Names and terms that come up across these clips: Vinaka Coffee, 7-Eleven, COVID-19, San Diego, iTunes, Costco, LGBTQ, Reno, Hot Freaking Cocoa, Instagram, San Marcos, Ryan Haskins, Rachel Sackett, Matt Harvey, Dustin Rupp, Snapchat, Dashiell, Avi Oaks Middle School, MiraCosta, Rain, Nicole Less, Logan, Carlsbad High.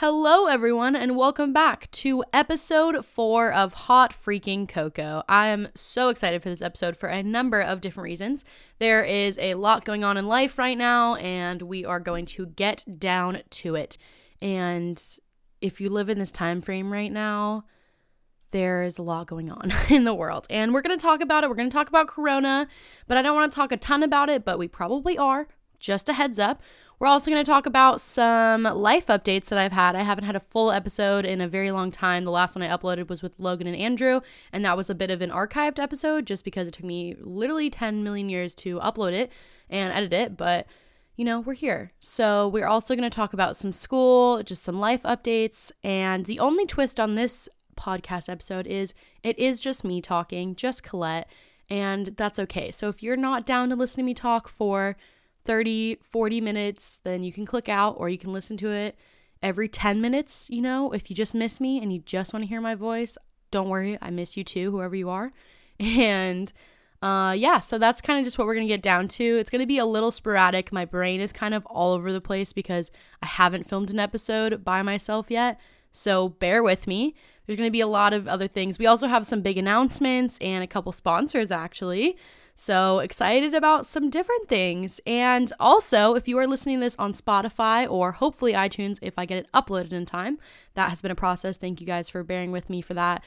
Hello everyone and welcome back to episode 4 of Hot Freaking Cocoa. I am so excited for this episode for a number of different reasons. There is a lot going on in life right now and we are going to get down to it. And if you live in this time frame right now, there is a lot going on in the world and we're going to talk about it. We're going to talk about Corona, but I don't want to talk a ton about it, but we probably are. Just a heads up. We're also going to talk about some life updates that I've had. I haven't had a full episode in a very long time. The last one I uploaded was with Logan and Andrew, and that was a bit of an archived episode just because it took me literally 10 million years to upload it and edit it, but you know, we're here. So we're also going to talk about some school, just some life updates, and the only twist on this podcast episode is it is just me talking, just Colette, and that's okay. So if you're not down to listen to me talk for 30, 40 minutes, then you can click out or you can listen to it every 10 minutes, you know, if you just miss me and you just want to hear my voice, don't worry, I miss you too, whoever you are. And yeah, so that's kind of just what we're going to get down to. It's going to be a little sporadic. My brain is kind of all over the place because I haven't filmed an episode by myself yet, so bear with me. There's going to be a lot of other things. We also have some big announcements and a couple sponsors actually. So excited about some different things. And also, if you are listening to this on Spotify or hopefully iTunes, if I get it uploaded in time, that has been a process. Thank you guys for bearing with me for that.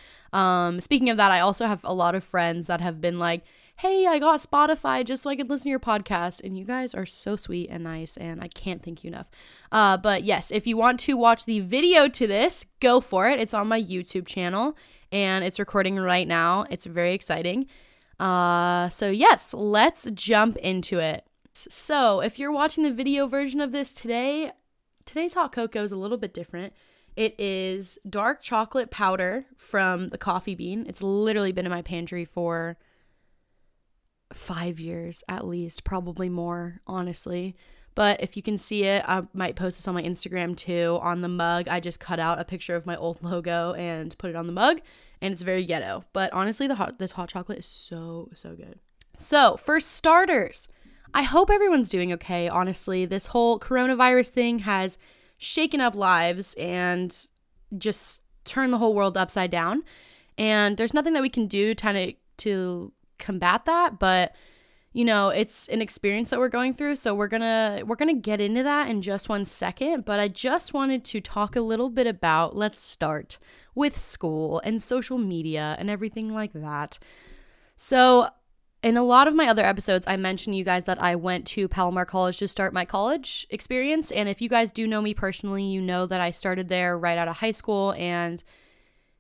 Speaking of that, I also have a lot of friends that have been like, hey, I got Spotify just so I could listen to your podcast. And you guys are so sweet and nice, and I can't thank you enough. But yes, if you want to watch the video to this, go for it. It's on my YouTube channel, and it's recording right now. It's very exciting. So yes, let's jump into it. So if you're watching the video version of this today, today's hot cocoa is a little bit different. It is dark chocolate powder from the coffee bean. It's literally been in my pantry for 5 years at least, probably more, honestly. But if you can see it, I might post this on my Instagram too. On the mug, I just cut out a picture of my old logo and put it on the mug. And it's very ghetto. But honestly, this hot chocolate is so, so good. So for starters, I hope everyone's doing okay. Honestly, this whole coronavirus thing has shaken up lives and just turned the whole world upside down. And there's nothing that we can do to combat that. But, you know, it's an experience that we're going through. So we're gonna get into that in just one second. But I just wanted to talk a little bit about, let's start with school and social media and everything like that. So in a lot of my other episodes, I mentioned to you guys that I went to Palomar College to start my college experience. And if you guys do know me personally, you know that I started there right out of high school. And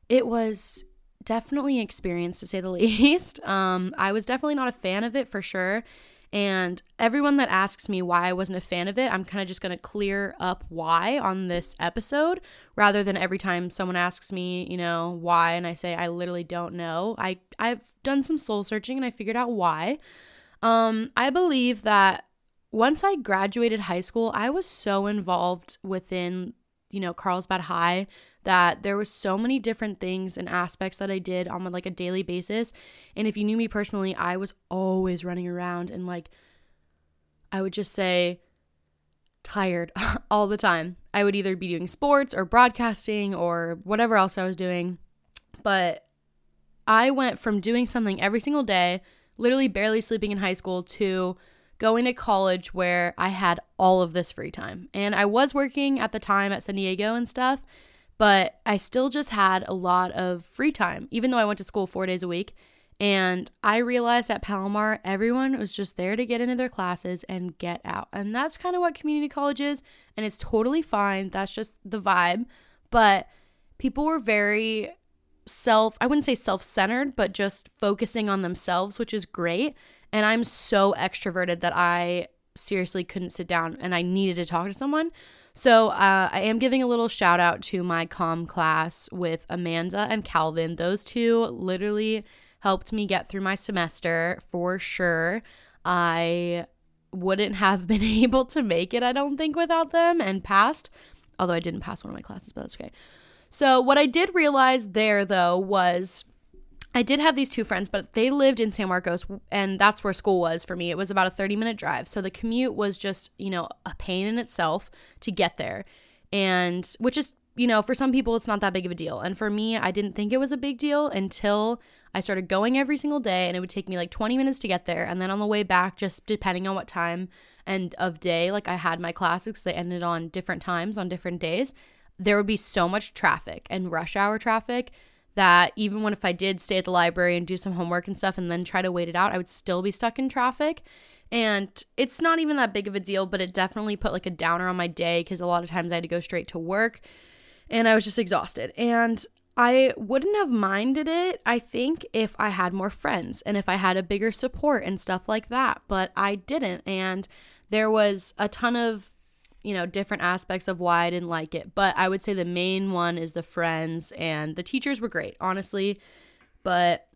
it was definitely an experience, to say the least. I was definitely not a fan of it, for sure. And everyone that asks me why I wasn't a fan of it, I'm kind of just going to clear up why on this episode rather than every time someone asks me, you know, why, and I say I literally don't know. I've done some soul searching and I figured out why. I believe that once I graduated high school, I was so involved within, you know, Carlsbad High that there was so many different things and aspects that I did on like a daily basis. And if you knew me personally, I was always running around and like, I would just say tired all the time. I would either be doing sports or broadcasting or whatever else I was doing. But I went from doing something every single day, literally barely sleeping in high school, to going to college where I had all of this free time. And I was working at the time at San Diego and stuff, but I still just had a lot of free time, even though I went to school 4 days a week. And I realized at Palomar, everyone was just there to get into their classes and get out. And that's kind of what community college is, and it's totally fine. That's just the vibe. But people were very I wouldn't say self-centered, but just focusing on themselves, which is great. And I'm so extroverted that I seriously couldn't sit down and I needed to talk to someone. So I am giving a little shout out to my comm class with Amanda and Calvin. Those two literally helped me get through my semester for sure. I wouldn't have been able to make it, I don't think, without them, and passed. Although I didn't pass one of my classes, but that's okay. So what I did realize there, though, was I did have these two friends, but they lived in San Marcos, and that's where school was for me. It was about a 30-minute drive, so the commute was just, you know, a pain in itself to get there. and which is, you know, for some people it's not that big of a deal. And for me, I didn't think it was a big deal until I started going every single day, and it would take me like 20 minutes to get there. And then on the way back, just depending on what time and of day, like I had my classes, they ended on different times on different days, there would be so much traffic and rush hour traffic that even when if I did stay at the library and do some homework and stuff and then try to wait it out, I would still be stuck in traffic. And it's not even that big of a deal, but it definitely put like a downer on my day because a lot of times I had to go straight to work and I was just exhausted. And I wouldn't have minded it, I think, if I had more friends and if I had a bigger support and stuff like that, but I didn't. And there was a ton of, you know, different aspects of why I didn't like it, but I would say the main one is the friends, and the teachers were great, honestly. But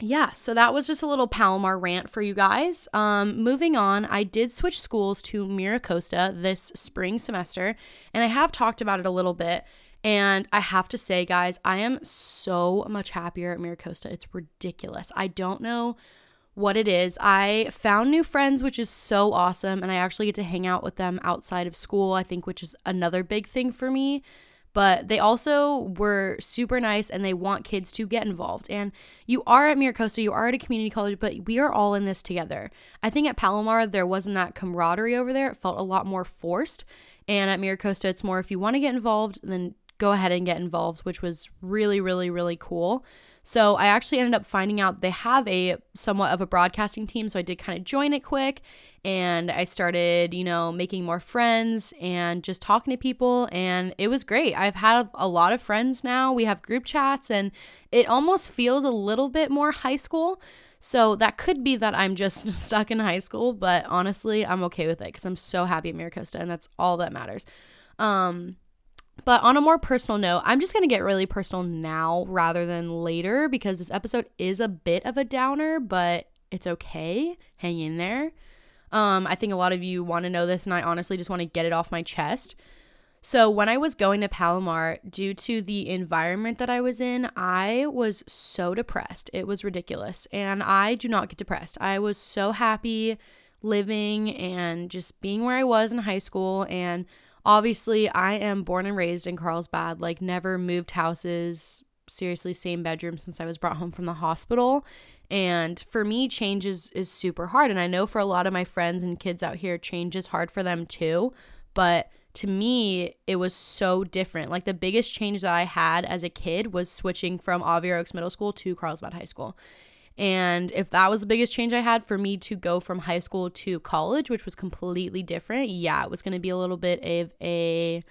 yeah, so that was just a little Palomar rant for you guys. Moving on, I did switch schools to MiraCosta this spring semester, and I have talked about it a little bit. And I have to say, guys, I am so much happier at MiraCosta. It's ridiculous. I don't know what it is. I found new friends, which is so awesome, and I actually get to hang out with them outside of school, I think, which is another big thing for me. But they also were super nice, and they want kids to get involved. And you are at MiraCosta, you are at a community college, but we are all in this together. I think at Palomar there wasn't that camaraderie over there. It felt a lot more forced. And at MiraCosta it's more if you want to get involved, then go ahead and get involved, which was really, really, really cool. So I actually ended up finding out they have a somewhat of a broadcasting team, so I did kind of join it quick, and I started, you know, making more friends and just talking to people, and it was great. I've had a lot of friends now. We have group chats, and it almost feels a little bit more high school, so that could be that I'm just stuck in high school, but honestly, I'm okay with it because I'm so happy at MiraCosta, and that's all that matters. But on a more personal note, I'm just going to get really personal now rather than later because this episode is a bit of a downer, but it's okay. Hang in there. I think a lot of you want to know this, and I honestly just want to get it off my chest. So when I was going to Palomar, due to the environment that I was in, I was so depressed. It was ridiculous, and I do not get depressed. I was so happy living and just being where I was in high school, and obviously, I am born and raised in Carlsbad, like never moved houses, seriously same bedroom since I was brought home from the hospital. And for me, change is super hard. And I know for a lot of my friends and kids out here, change is hard for them too. But to me, it was so different. Like the biggest change that I had as a kid was switching from Avi Oaks Middle School to Carlsbad High School. And if that was the biggest change I had, for me to go from high school to college, which was completely different, yeah, it was going to be a little bit of a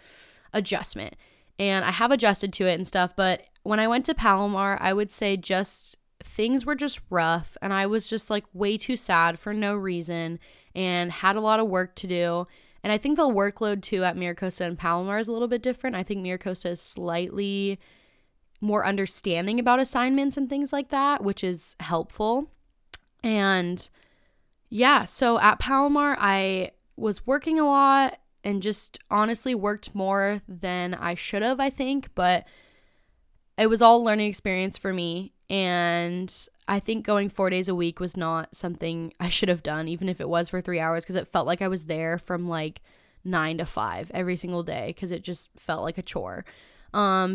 adjustment. And I have adjusted to it and stuff, but when I went to Palomar, I would say just things were just rough, and I was just like way too sad for no reason and had a lot of work to do. And I think the workload too at MiraCosta and Palomar is a little bit different. I think MiraCosta is slightly more understanding about assignments and things like that, which is helpful. And yeah, so at Palomar, I was working a lot and just honestly worked more than I should have, I think, but it was all a learning experience for me. And I think going 4 days a week was not something I should have done, even if it was for 3 hours, because it felt like I was there from like 9 to 5 every single day because it just felt like a chore.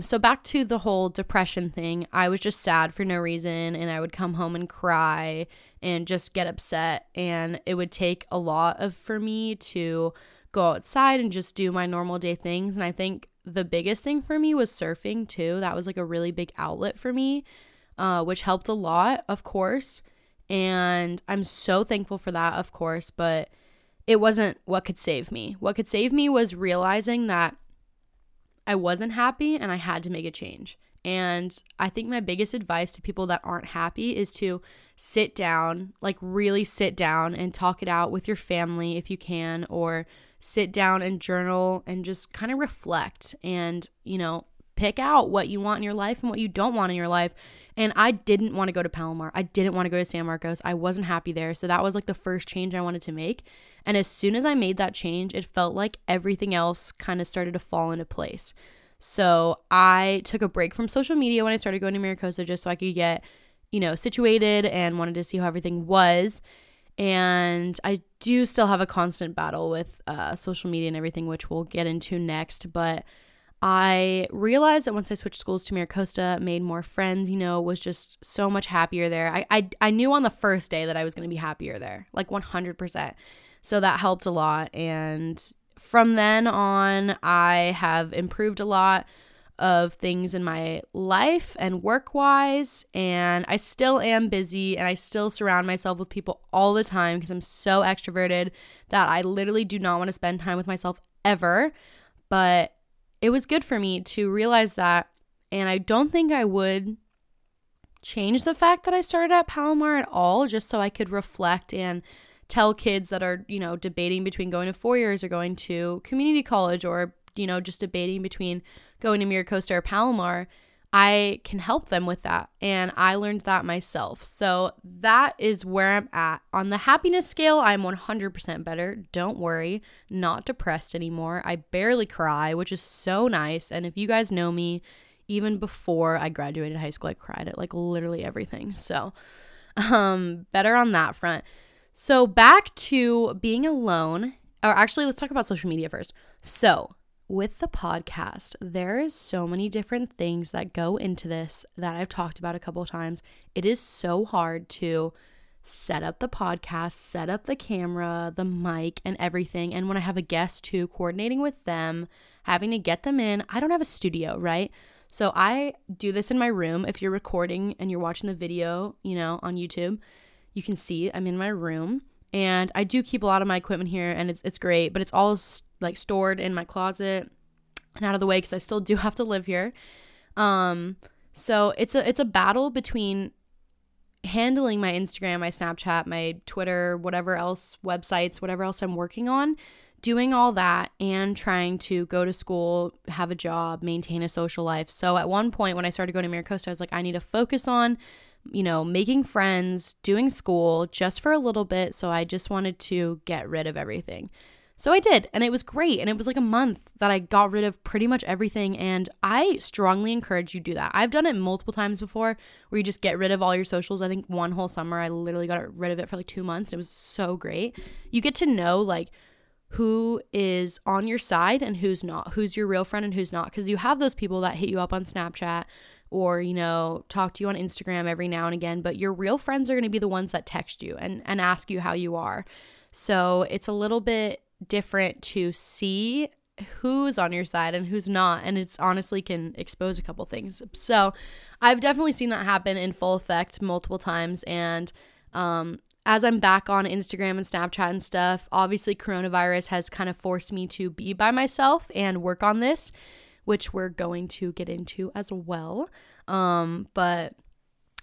So back to the whole depression thing, I was just sad for no reason, and I would come home and cry and just get upset, and it would take a lot of for me to go outside and just do my normal day things. And I think the biggest thing for me was surfing too. That was like a really big outlet for me, which helped a lot, of course, and I'm so thankful for that, of course, but it wasn't what could save me. What could save me was realizing that I wasn't happy and I had to make a change. And I think my biggest advice to people that aren't happy is to sit down, like really sit down and talk it out with your family if you can, or sit down and journal and just kind of reflect and, you know, pick out what you want in your life and what you don't want in your life. And I didn't want to go to Palomar. I didn't want to go to San Marcos. I wasn't happy there. So that was like the first change I wanted to make. And as soon as I made that change, it felt like everything else kind of started to fall into place. So I took a break from social media when I started going to MiraCosta just so I could get, you know, situated and wanted to see how everything was. And I do still have a constant battle with social media and everything, which we'll get into next. But I realized that once I switched schools to MiraCosta, made more friends, you know, was just so much happier there. I knew on the first day that I was going to be happier there, like 100%. So that helped a lot. And from then on, I have improved a lot of things in my life and work-wise, and I still am busy, and I still surround myself with people all the time because I'm so extroverted that I literally do not want to spend time with myself ever. But it was good for me to realize that, and I don't think I would change the fact that I started at Palomar at all, just so I could reflect and tell kids that are, you know, debating between going to 4 years or going to community college, or, you know, just debating between going to MiraCosta or Palomar, I can help them with that. And I learned that myself. So that is where I'm at. On the happiness scale, I'm 100% better. Don't worry. Not depressed anymore. I barely cry, which is so nice. And if you guys know me, even before I graduated high school, I cried at like literally everything. So better on that front. So back to being alone. Or actually, let's talk about social media first. So with the podcast, there is so many different things that go into this that I've talked about a couple of times. It is so hard to set up the podcast, set up the camera, the mic, and everything. And when I have a guest too, coordinating with them, having to get them in, I don't have a studio, right? So I do this in my room. If you're recording and you're watching the video, you know, on YouTube, you can see I'm in my room. And I do keep a lot of my equipment here, and it's great, but it's all like stored in my closet and out of the way because I still do have to live here. So it's a battle between handling my Instagram, my Snapchat, my Twitter, whatever else, websites, whatever else I'm working on, doing all that and trying to go to school, have a job, maintain a social life. So at one point when I started going to MiraCosta, I was like, I need to focus on, you know, making friends, doing school just for a little bit. So I just wanted to get rid of everything. So I did, and it was great, and it was like a month that I got rid of pretty much everything, and I strongly encourage you to do that. I've done it multiple times before where you just get rid of all your socials. I think one whole summer I literally got rid of it for like 2 months. It was so great. You get to know like who is on your side and who's not, who's your real friend and who's not, because you have those people that hit you up on Snapchat or, you know, talk to you on Instagram every now and again, but your real friends are going to be the ones that text you and ask you how you are. So it's a little bit different to see who's on your side and who's not, and it's honestly can expose a couple things. So I've definitely seen that happen in full effect multiple times, and as I'm back on Instagram and Snapchat and stuff, obviously coronavirus has kind of forced me to be by myself and work on this, which we're going to get into as well, but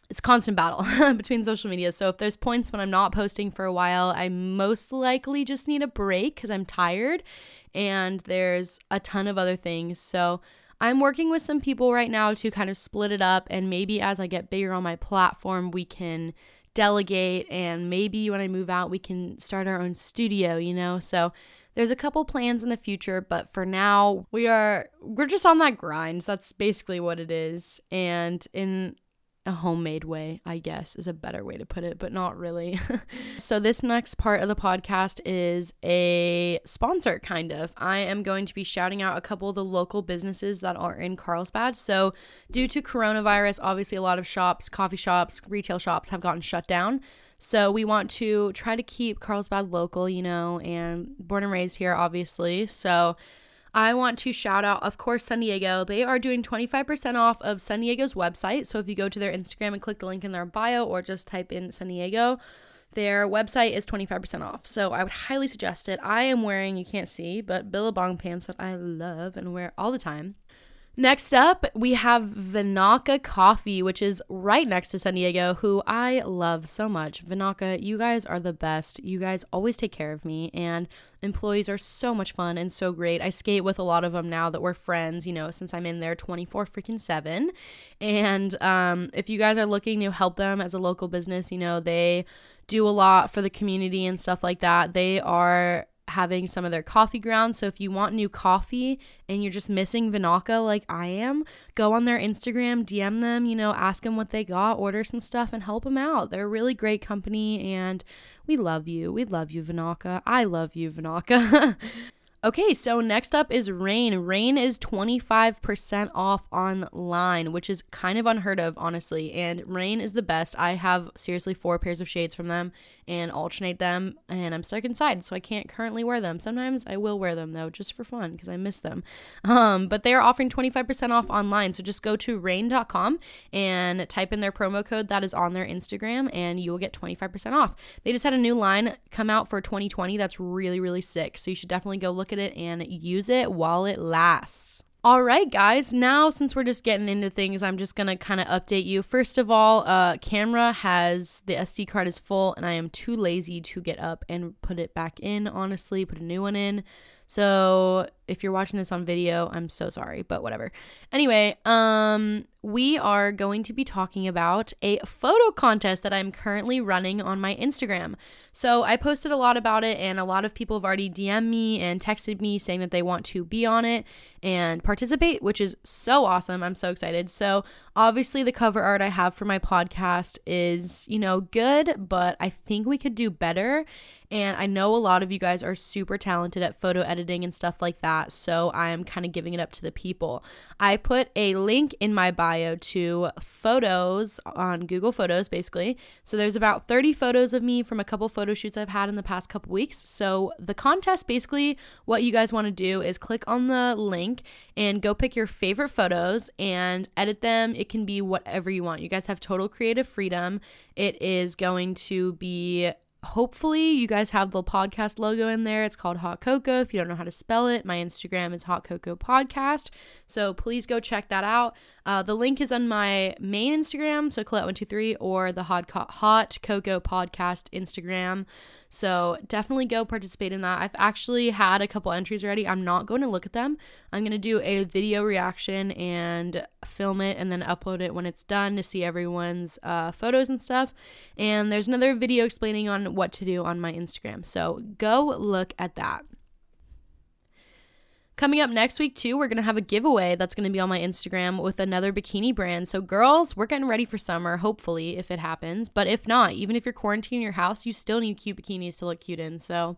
it's constant battle between social media. So if there's points when I'm not posting for a while, I most likely just need a break because I'm tired, and there's a ton of other things. So I'm working with some people right now to kind of split it up, and maybe as I get bigger on my platform, we can delegate, and maybe when I move out, we can start our own studio, you know? So there's a couple plans in the future, but for now, we're just on that grind. That's basically what it is. And in a homemade way, I guess, is a better way to put it, but not really. So this next part of the podcast is a sponsor, kind of. I am going to be shouting out a couple of the local businesses that are in Carlsbad. So due to coronavirus, obviously a lot of shops, coffee shops, retail shops have gotten shut down. So we want to try to keep Carlsbad local, you know, and born and raised here, obviously. So I want to shout out, of course, San Diego. They are doing 25% off of San Diego's website. So if you go to their Instagram and click the link in their bio or just type in San Diego, their website is 25% off. So I would highly suggest it. I am wearing, you can't see, but Billabong pants that I love and wear all the time. Next up, we have Vinaka Coffee, which is right next to San Diego, who I love so much. Vinaka, you guys are the best. You guys always take care of me, and employees are so much fun and so great. I skate with a lot of them now that we're friends, you know, since I'm in there 24/7. And if you guys are looking to help them as a local business, you know, they do a lot for the community and stuff like that. They are having some of their coffee grounds. So if you want new coffee and you're just missing Vinaka like I am, go on their Instagram, DM them, you know, ask them what they got, order some stuff and help them out. They're a really great company and we love you. We love you, Vinaka. I love you, Vinaka. Okay, so next up is Rain. Rain is 25% off online, which is kind of unheard of, honestly, and Rain is the best. I have seriously 4 pairs of shades from them and alternate them, and I'm stuck inside, so I can't currently wear them. Sometimes I will wear them, though, just for fun, because I miss them. But they are offering 25% off online, so just go to rain.com and type in their promo code that is on their Instagram, and you will get 25% off. They just had a new line come out for 2020 that's really, really sick, so you should definitely go look at it and use it while it lasts. All right, guys, now since we're just getting into things, I'm just gonna kind of update you. First of all, camera has, the SD card is full and I am too lazy to get up and put it back in, honestly, put a new one in. So if you're watching this on video, I'm so sorry, but whatever. Anyway, we are going to be talking about a photo contest that I'm currently running on my Instagram. So I posted a lot about it and a lot of people have already DM'd me and texted me saying that they want to be on it and participate, which is so awesome. I'm so excited. So obviously the cover art I have for my podcast is, you know, good, but I think we could do better. And I know a lot of you guys are super talented at photo editing and stuff like that, so I'm kind of giving it up to the people. I put a link in my bio to photos on Google Photos, basically. So there's about 30 photos of me from a couple photo shoots I've had in the past couple weeks. So the contest, basically, what you guys want to do is click on the link and go pick your favorite photos and edit them. It can be whatever you want. You guys have total creative freedom. It is going to be... hopefully you guys have the podcast logo in there. It's called Hot Cocoa. If you don't know how to spell it, my Instagram is Hot Cocoa Podcast. So please go check that out. The link is on my main Instagram, so Colette123 or the Hot Cocoa Podcast Instagram. So definitely go participate in that. I've actually had a couple entries already. I'm not going to look at them. I'm going to do a video reaction and film it and then upload it when it's done to see everyone's photos and stuff. And there's another video explaining on what to do on my Instagram. So go look at that. Coming up next week, too, we're going to have a giveaway that's going to be on my Instagram with another bikini brand. So, girls, we're getting ready for summer, hopefully, if it happens. But if not, even if you're quarantined in your house, you still need cute bikinis to look cute in. So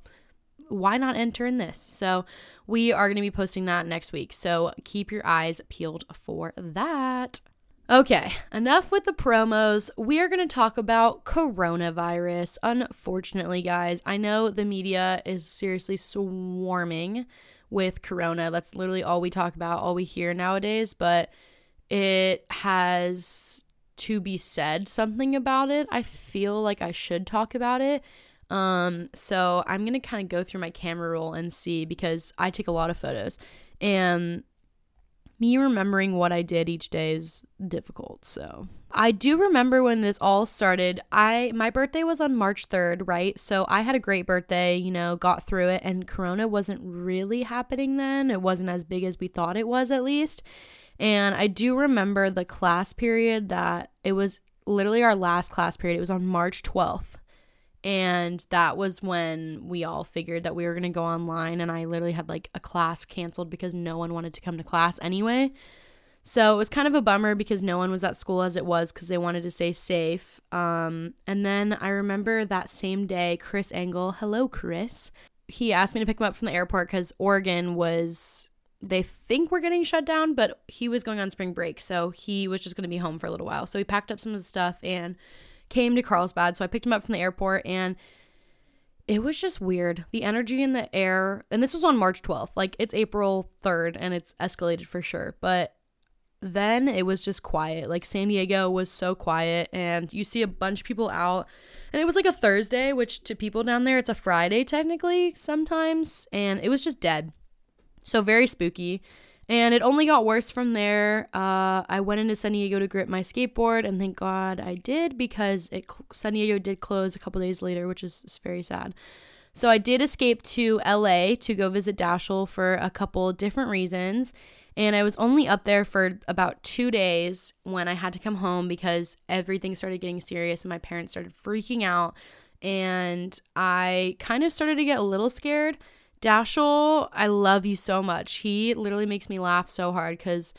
why not enter in this? So we are going to be posting that next week. So keep your eyes peeled for that. Okay, enough with the promos. We are going to talk about coronavirus. Unfortunately, guys, I know the media is seriously swarming with corona. That's literally all we talk about, all we hear nowadays, but it has to be said something about it. I feel like I should talk about it. So I'm going to kind of go through my camera roll and see, because I take a lot of photos and me remembering what I did each day is difficult. So I do remember when this all started. My birthday was on March 3rd, right? So I had a great birthday, you know, got through it, and corona wasn't really happening then. It wasn't as big as we thought it was, at least. And I do remember the class period that it was literally our last class period. It was on March 12th. And that was when we all figured that we were going to go online, and I literally had like a class canceled because no one wanted to come to class anyway. So it was kind of a bummer because no one was at school as it was because they wanted to stay safe. And then I remember that same day, Chris Engel, hello Chris, he asked me to pick him up from the airport because Oregon was, they think we're getting shut down, but he was going on spring break. So he was just going to be home for a little while. So he packed up some of the stuff and came to Carlsbad. So I picked him up from the airport and it was just weird. The energy in the air, and this was on March 12th, like it's April 3rd and it's escalated for sure. But then it was just quiet. Like San Diego was so quiet and you see a bunch of people out, and it was like a Thursday, which to people down there, it's a Friday technically sometimes. And it was just dead. So very spooky. And it only got worse from there. I went into San Diego to grip my skateboard, and thank God I did, because San Diego did close a couple days later, which is very sad. So I did escape to L.A. to go visit Dashiell for a couple different reasons. And I was only up there for about 2 days when I had to come home because everything started getting serious and my parents started freaking out. And I kind of started to get a little scared. Dashiell, I love you so much. He literally makes me laugh so hard because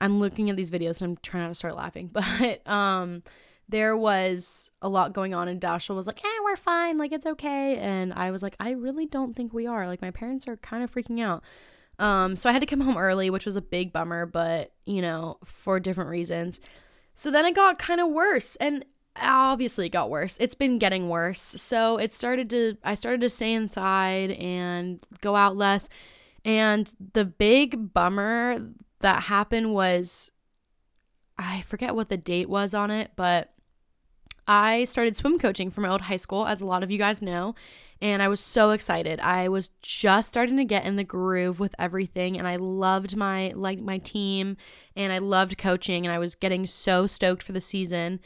I'm looking at these videos and I'm trying not to start laughing. But there was a lot going on, and Dashiell was like, "Eh, we're fine. Like, it's okay." And I was like, "I really don't think we are. Like, my parents are kind of freaking out." So I had to come home early, which was a big bummer, but, you know, for different reasons. So then it got kind of worse, and obviously it got worse. It's been getting worse. So I started to stay inside and go out less. And the big bummer that happened was, I forget what the date was on it, but I started swim coaching from my old high school, as a lot of you guys know, and I was so excited. I was just starting to get in the groove with everything, and I loved my team, and I loved coaching, and I was getting so stoked for the season.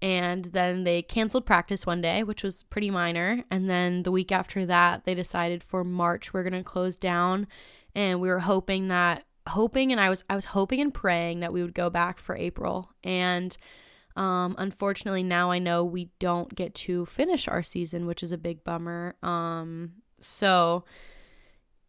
And then they canceled practice one day, which was pretty minor, and then the week after that, they decided for March we're going to close down, and we were hoping and praying that we would go back for April. And unfortunately, now I know we don't get to finish our season, which is a big bummer. So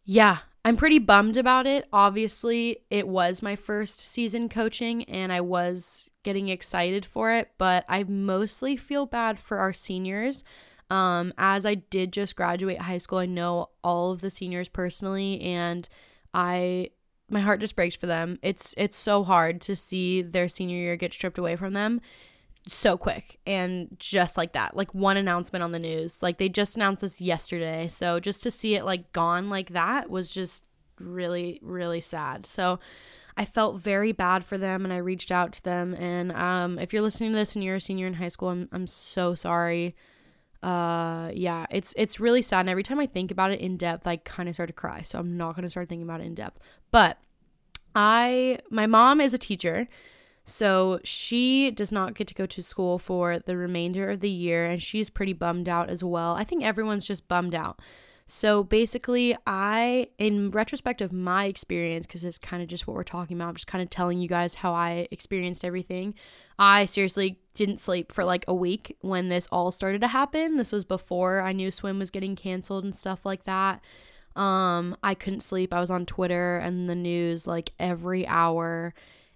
yeah, I'm pretty bummed about it. Obviously, it was my first season coaching and I was getting excited for it, but I mostly feel bad for our seniors. As I did just graduate high school, I know all of the seniors personally, and my heart just breaks for them. It's so hard to see their senior year get stripped away from them so quick and just like that. Like, one announcement on the news. Like, they just announced this yesterday. So just to see it like gone like that was just really, really sad. So I felt very bad for them, and I reached out to them. And if you're listening to this and you're a senior in high school, I'm so sorry. Yeah, it's really sad, and every time I think about it in depth, I kind of start to cry, so I'm not going to start thinking about it in depth. But my mom is a teacher, so she does not get to go to school for the remainder of the year, and she's pretty bummed out as well. I think everyone's just bummed out. So basically, in retrospect of my experience, because it's kind of just what we're talking about, I'm just kind of telling you guys how I experienced everything. I seriously didn't sleep for like a week when this all started to happen. This was before I knew swim was getting canceled and stuff like that. I couldn't sleep. I was on Twitter and the news like every hour,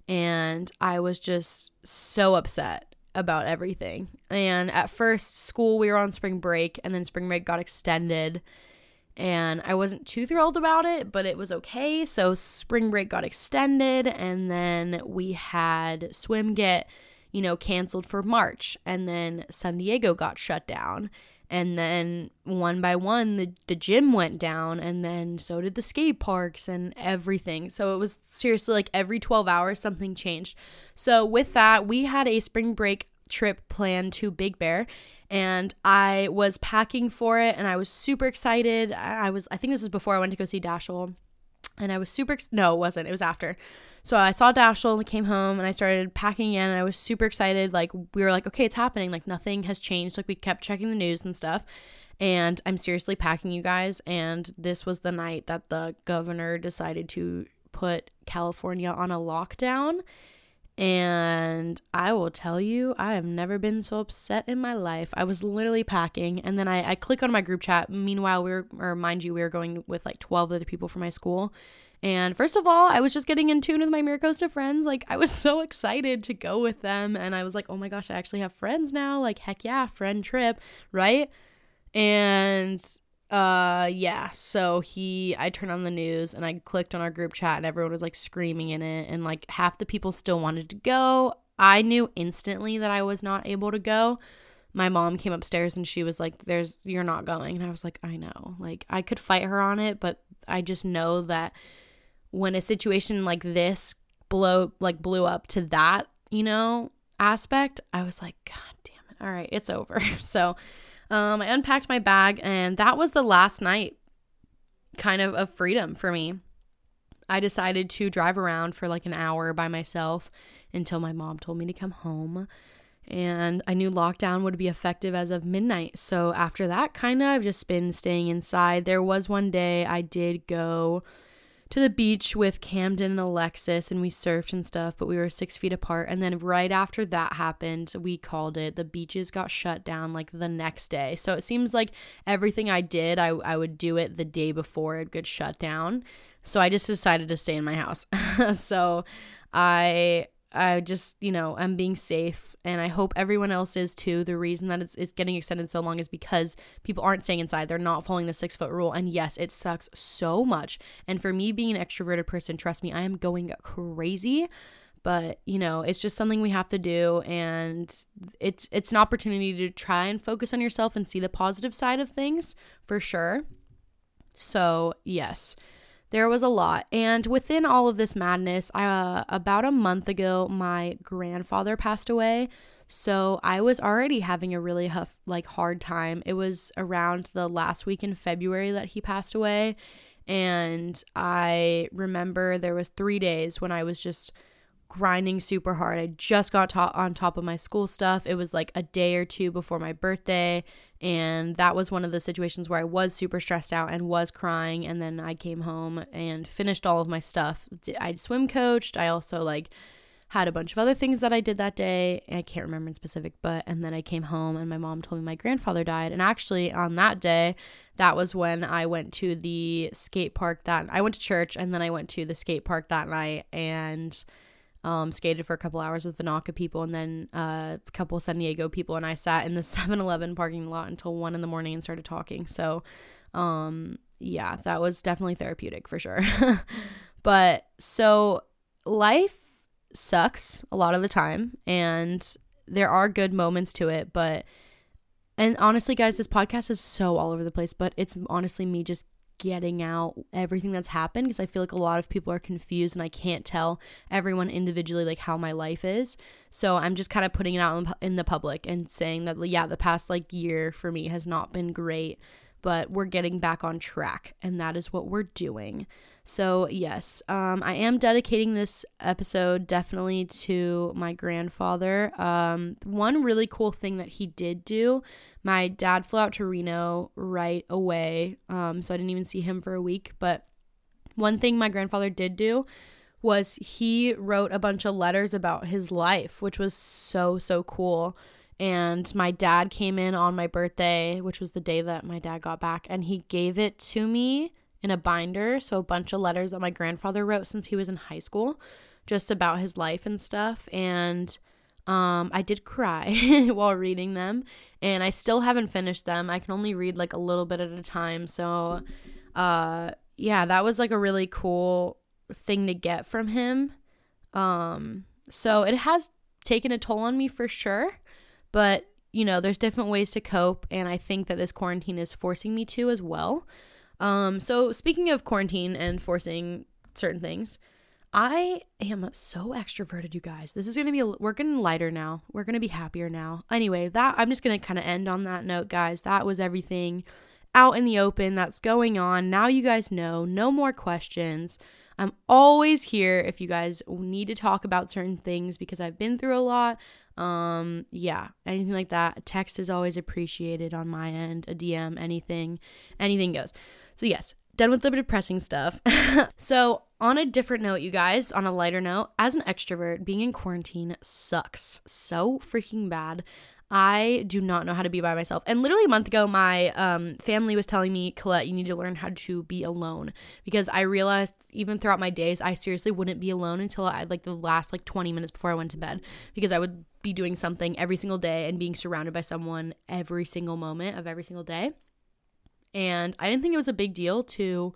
and I was just so upset about everything. And at first, school, we were on spring break, and then spring break got extended. And I wasn't too thrilled about it, but it was okay. So spring break got extended, and then we had swim get, you know, canceled for March. And then San Diego got shut down. And then one by one, the gym went down, and then so did the skate parks and everything. So it was seriously like every 12 hours something changed. So with that, we had a spring break trip planned to Big Bear, and I was packing for it, and I was super excited. I think this was before I went to go see Dashiell, and I was no, it wasn't. It was after. So I saw Dashiell and came home, and I started packing in, and I was super excited. Like, we were like, okay, it's happening. Like, nothing has changed. Like, we kept checking the news and stuff, and I'm seriously packing, you guys. And this was the night that the governor decided to put California on a lockdown. And I will tell you, I have never been so upset in my life. I was literally packing, and then I click on my group chat. Meanwhile, we were going with like 12 other people from my school. And first of all, I was just getting in tune with my MiraCosta friends. Like, I was so excited to go with them, and I was like, oh my gosh, I actually have friends now. Like, heck yeah, friend trip, right? And so I turned on the news, and I clicked on our group chat, and everyone was like screaming in it, and like half the people still wanted to go. I knew instantly that I was not able to go. My mom came upstairs, and she was like, you're not going. And I was like, I know. Like, I could fight her on it, but I just know that when a situation like this blew up to that, you know, aspect, I was like, God damn it. All right, it's over. So I unpacked my bag, and that was the last night kind of freedom for me. I decided to drive around for like an hour by myself until my mom told me to come home, and I knew lockdown would be effective as of midnight. So after that, kind of, I've just been staying inside. There was one day I did go to the beach with Camden and Alexis, and we surfed and stuff, but we were 6 feet apart. And then right after that happened, we called it. The beaches got shut down like the next day. So it seems like everything I did, I would do it the day before it gets shut down. So I just decided to stay in my house. So I just, you know, I'm being safe, and I hope everyone else is too. The reason that it's getting extended so long is because people aren't staying inside. They're not following the 6-foot rule. And yes, it sucks so much. And for me being an extroverted person, trust me, I am going crazy. But, you know, it's just something we have to do, and it's an opportunity to try and focus on yourself and see the positive side of things for sure. So, yes. There was a lot, and within all of this madness, about a month ago, my grandfather passed away, so I was already having a really hard time. It was around the last week in February that he passed away, and I remember there was 3 days when I was just grinding super hard. I just got on top of my school stuff. It was like a day or two before my birthday, and that was one of the situations where I was super stressed out and was crying. And then I came home and finished all of my stuff. I swim coached. I also had a bunch of other things that I did that day. I can't remember in specific, and then I came home and my mom told me my grandfather died. And actually on that day, that was when I went to the skate park I went to church, and then I went to the skate park that night and skated for a couple hours with Vinaka people, and then a couple San Diego people, and I sat in the 7-Eleven parking lot until 1 in the morning and started talking. So yeah, that was definitely therapeutic for sure. But so life sucks a lot of the time, and there are good moments to it, and honestly guys, this podcast is so all over the place, but it's honestly me just getting out everything that's happened, because I feel like a lot of people are confused and I can't tell everyone individually how my life is. So I'm just kind of putting it out in the public and saying that, yeah, the past year for me has not been great, but we're getting back on track, and that is what we're doing. So yes, I am dedicating this episode definitely to my grandfather. One really cool thing that he did do, my dad flew out to Reno right away, so I didn't even see him for a week, but one thing my grandfather did do was he wrote a bunch of letters about his life, which was so, so cool. And my dad came in on my birthday, which was the day that my dad got back, and he gave it to me in a binder. So a bunch of letters that my grandfather wrote since he was in high school, just about his life and stuff. And I did cry while reading them, and I still haven't finished them. I can only read a little bit at a time. So yeah, that was a really cool thing to get from him. So it has taken a toll on me for sure. But, you know, there's different ways to cope, and I think that this quarantine is forcing me to as well. So speaking of quarantine and forcing certain things, I am so extroverted, you guys. This is going to be, we're getting lighter now. We're going to be happier now. Anyway, I'm just going to kind of end on that note, guys. That was everything out in the open that's going on. Now you guys know, no more questions. I'm always here if you guys need to talk about certain things, because I've been through a lot. Yeah, anything like that. A text is always appreciated on my end, a DM, anything goes. So yes, done with the depressing stuff. So on a different note, you guys, on a lighter note, as an extrovert, being in quarantine sucks so freaking bad. I do not know how to be by myself. And literally a month ago, my family was telling me, Colette, you need to learn how to be alone, because I realized even throughout my days, I seriously wouldn't be alone until the last 20 minutes before I went to bed, because I would be doing something every single day and being surrounded by someone every single moment of every single day. And I didn't think it was a big deal to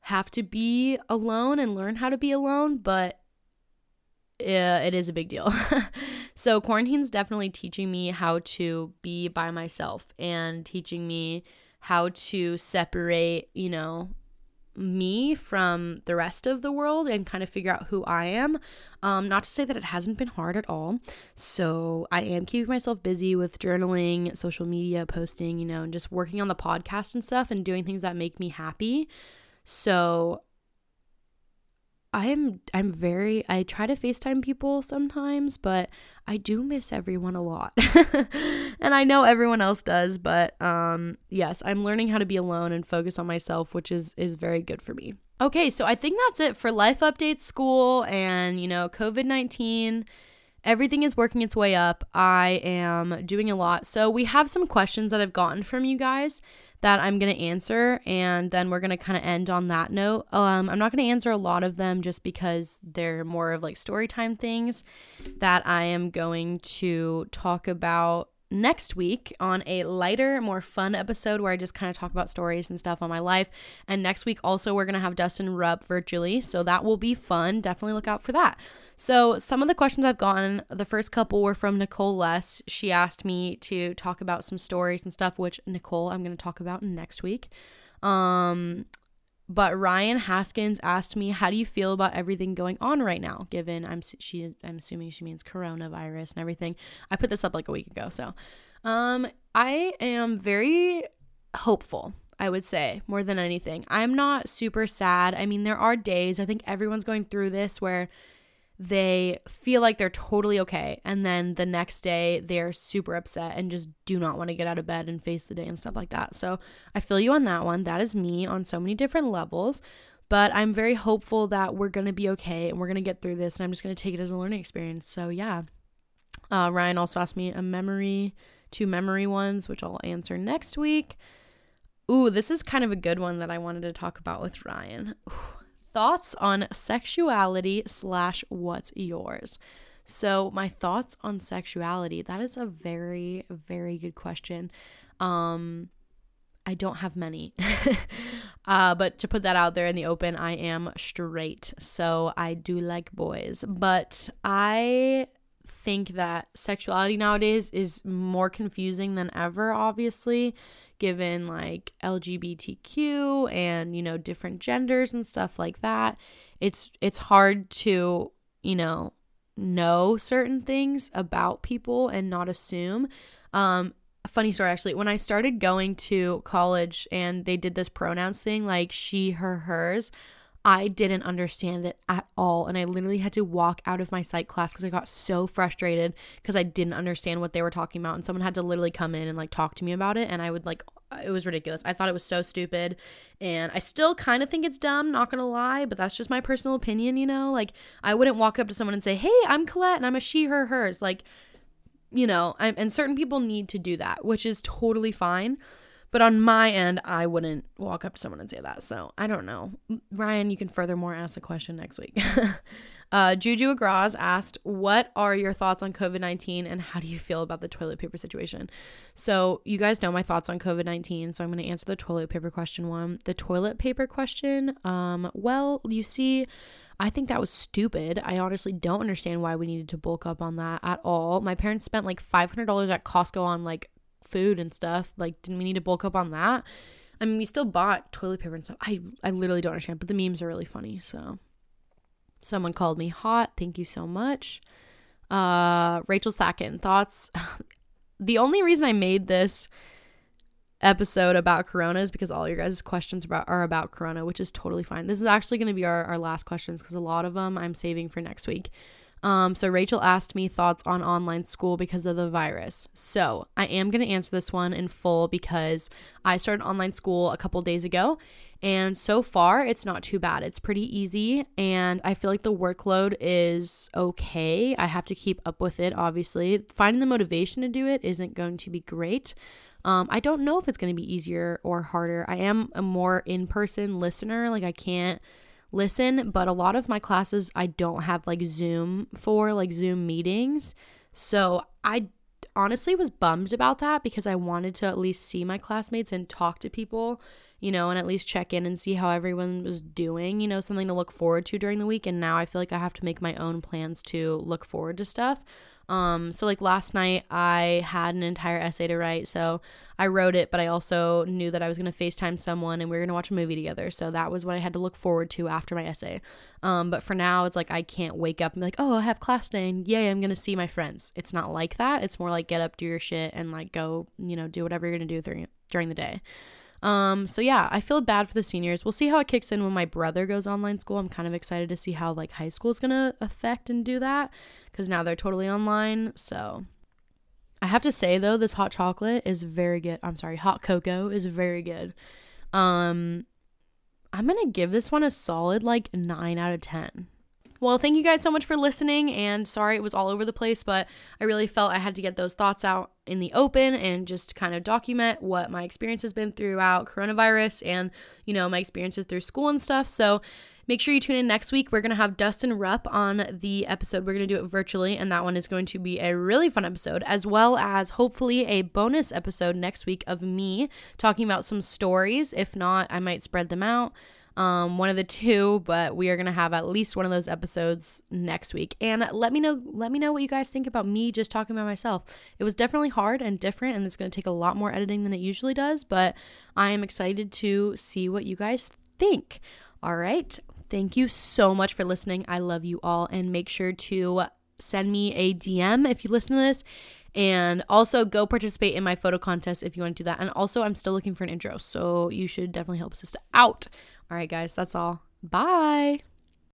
have to be alone and learn how to be alone, but it is a big deal. So quarantine's definitely teaching me how to be by myself and teaching me how to separate, you know, me from the rest of the world and kind of figure out who I am. Not to say that it hasn't been hard at all. So I am keeping myself busy with journaling, social media posting, you know, and just working on the podcast and stuff and doing things that make me happy. So I try to FaceTime people sometimes, but I do miss everyone a lot. And I know everyone else does, but yes, I'm learning how to be alone and focus on myself, which is very good for me. Okay, so I think that's it for life updates, school, and, you know, COVID-19. Everything is working its way up. I am doing a lot. So we have some questions that I've gotten from you guys that I'm going to answer, and then we're going to kind of end on that note. I'm not going to answer a lot of them just because they're more of like story time things that I am going to talk about next week on a lighter, more fun episode where I just kind of talk about stories and stuff on my life. And next week also we're going to have Dustin Rupp virtually, so that will be fun. Definitely look out for that. So some of the questions I've gotten, the first couple were from Nicole Less. She asked me to talk about some stories and stuff, which, Nicole, I'm going to talk about next week. But Ryan Haskins asked me, how do you feel about everything going on right now, given I'm assuming she means coronavirus and everything. I put this up like a week ago. So I am very hopeful, I would say, more than anything. I'm not super sad. I mean, there are days, I think everyone's going through this, where they feel like they're totally okay, and then the next day they're super upset and just do not want to get out of bed and face the day and stuff like that. So I feel you on that one. That is me on so many different levels, but I'm very hopeful that we're going to be okay and we're going to get through this, and I'm just going to take it as a learning experience. So yeah. Ryan also asked me two memory ones, which I'll answer next week. Ooh, this is kind of a good one that I wanted to talk about with Ryan. Ooh. Thoughts on sexuality / what's yours? So my thoughts on sexuality, that is a very, very good question. I don't have many, but to put that out there in the open, I am straight, so I do like boys, but I think that sexuality nowadays is more confusing than ever, obviously, given like LGBTQ and, you know, different genders and stuff like that. It's hard to, you know certain things about people and not assume. Funny story, actually, when I started going to college and they did this pronouns thing, like she, her, hers, I didn't understand it at all, and I literally had to walk out of my psych class because I got so frustrated because I didn't understand what they were talking about, and someone had to literally come in and like talk to me about it, and I would like, it was ridiculous. I thought it was so stupid, and I still kind of think it's dumb, not gonna lie, but that's just my personal opinion, you know? Like, I wouldn't walk up to someone and say, hey, I'm Colette, and I'm a she, her, hers. Like, you know, and certain people need to do that, which is totally fine. But on my end, I wouldn't walk up to someone and say that. So I don't know. Ryan, you can furthermore ask the question next week. Juju Agraz asked, what are your thoughts on COVID-19 and how do you feel about the toilet paper situation? So you guys know my thoughts on COVID-19. So I'm going to answer the toilet paper question one. The toilet paper question, well, you see, I think that was stupid. I honestly don't understand why we needed to bulk up on that at all. My parents spent like $500 at Costco on like food and stuff. Like, didn't we need to bulk up on that? I mean, we still bought toilet paper and stuff. I literally don't understand, but the memes are really funny. So someone called me hot, thank you so much. Rachel Sackett, thoughts. The only reason I made this episode about corona is because all your guys' questions are about corona, which is totally fine. This is actually going to be our last questions because a lot of them I'm saving for next week. So Rachel asked me thoughts on online school because of the virus. So I am going to answer this one in full because I started online school a couple days ago, and so far it's not too bad. It's pretty easy, and I feel like the workload is okay. I have to keep up with it, obviously. Finding the motivation to do it isn't going to be great. I don't know if it's going to be easier or harder. I am a more in-person listener. Like, I can't listen, but a lot of my classes I don't have like Zoom for, like Zoom meetings, so I honestly was bummed about that because I wanted to at least see my classmates and talk to people, you know, and at least check in and see how everyone was doing, you know, something to look forward to during the week. And now I feel like I have to make my own plans to look forward to stuff. So like last night I had an entire essay to write, so I wrote it, but I also knew that I was going to FaceTime someone and we were going to watch a movie together. So that was what I had to look forward to after my essay. But for now it's like, I can't wake up and be like, oh, I have class today and yay, I'm going to see my friends. It's not like that. It's more like get up, do your shit, and like go, you know, do whatever you're going to do during the day. So yeah, I feel bad for the seniors. We'll see how it kicks in when my brother goes online school. I'm kind of excited to see how like high school is going to affect and do that, because now they're totally online. So I have to say though, this hot chocolate is very good. I'm sorry, hot cocoa is very good. I'm going to give this one a solid 9 out of 10. Well, thank you guys so much for listening, and sorry it was all over the place, but I really felt I had to get those thoughts out in the open and just kind of document what my experience has been throughout coronavirus and, my experiences through school and stuff. So make sure you tune in next week. We're going to have Dustin Rupp on the episode. We're going to do it virtually, and that one is going to be a really fun episode, as well as hopefully a bonus episode next week of me talking about some stories. If not, I might spread them out. One of the two, but we are going to have at least one of those episodes next week. And let me know what you guys think about me just talking about myself. It was definitely hard and different, and it's going to take a lot more editing than it usually does, but I am excited to see what you guys think. All right. Thank you so much for listening. I love you all, and make sure to send me a DM if you listen to this. And also go participate in my photo contest if you want to do that. And also, I'm still looking for an intro, so you should definitely help Sista out. All right, guys, that's all. Bye.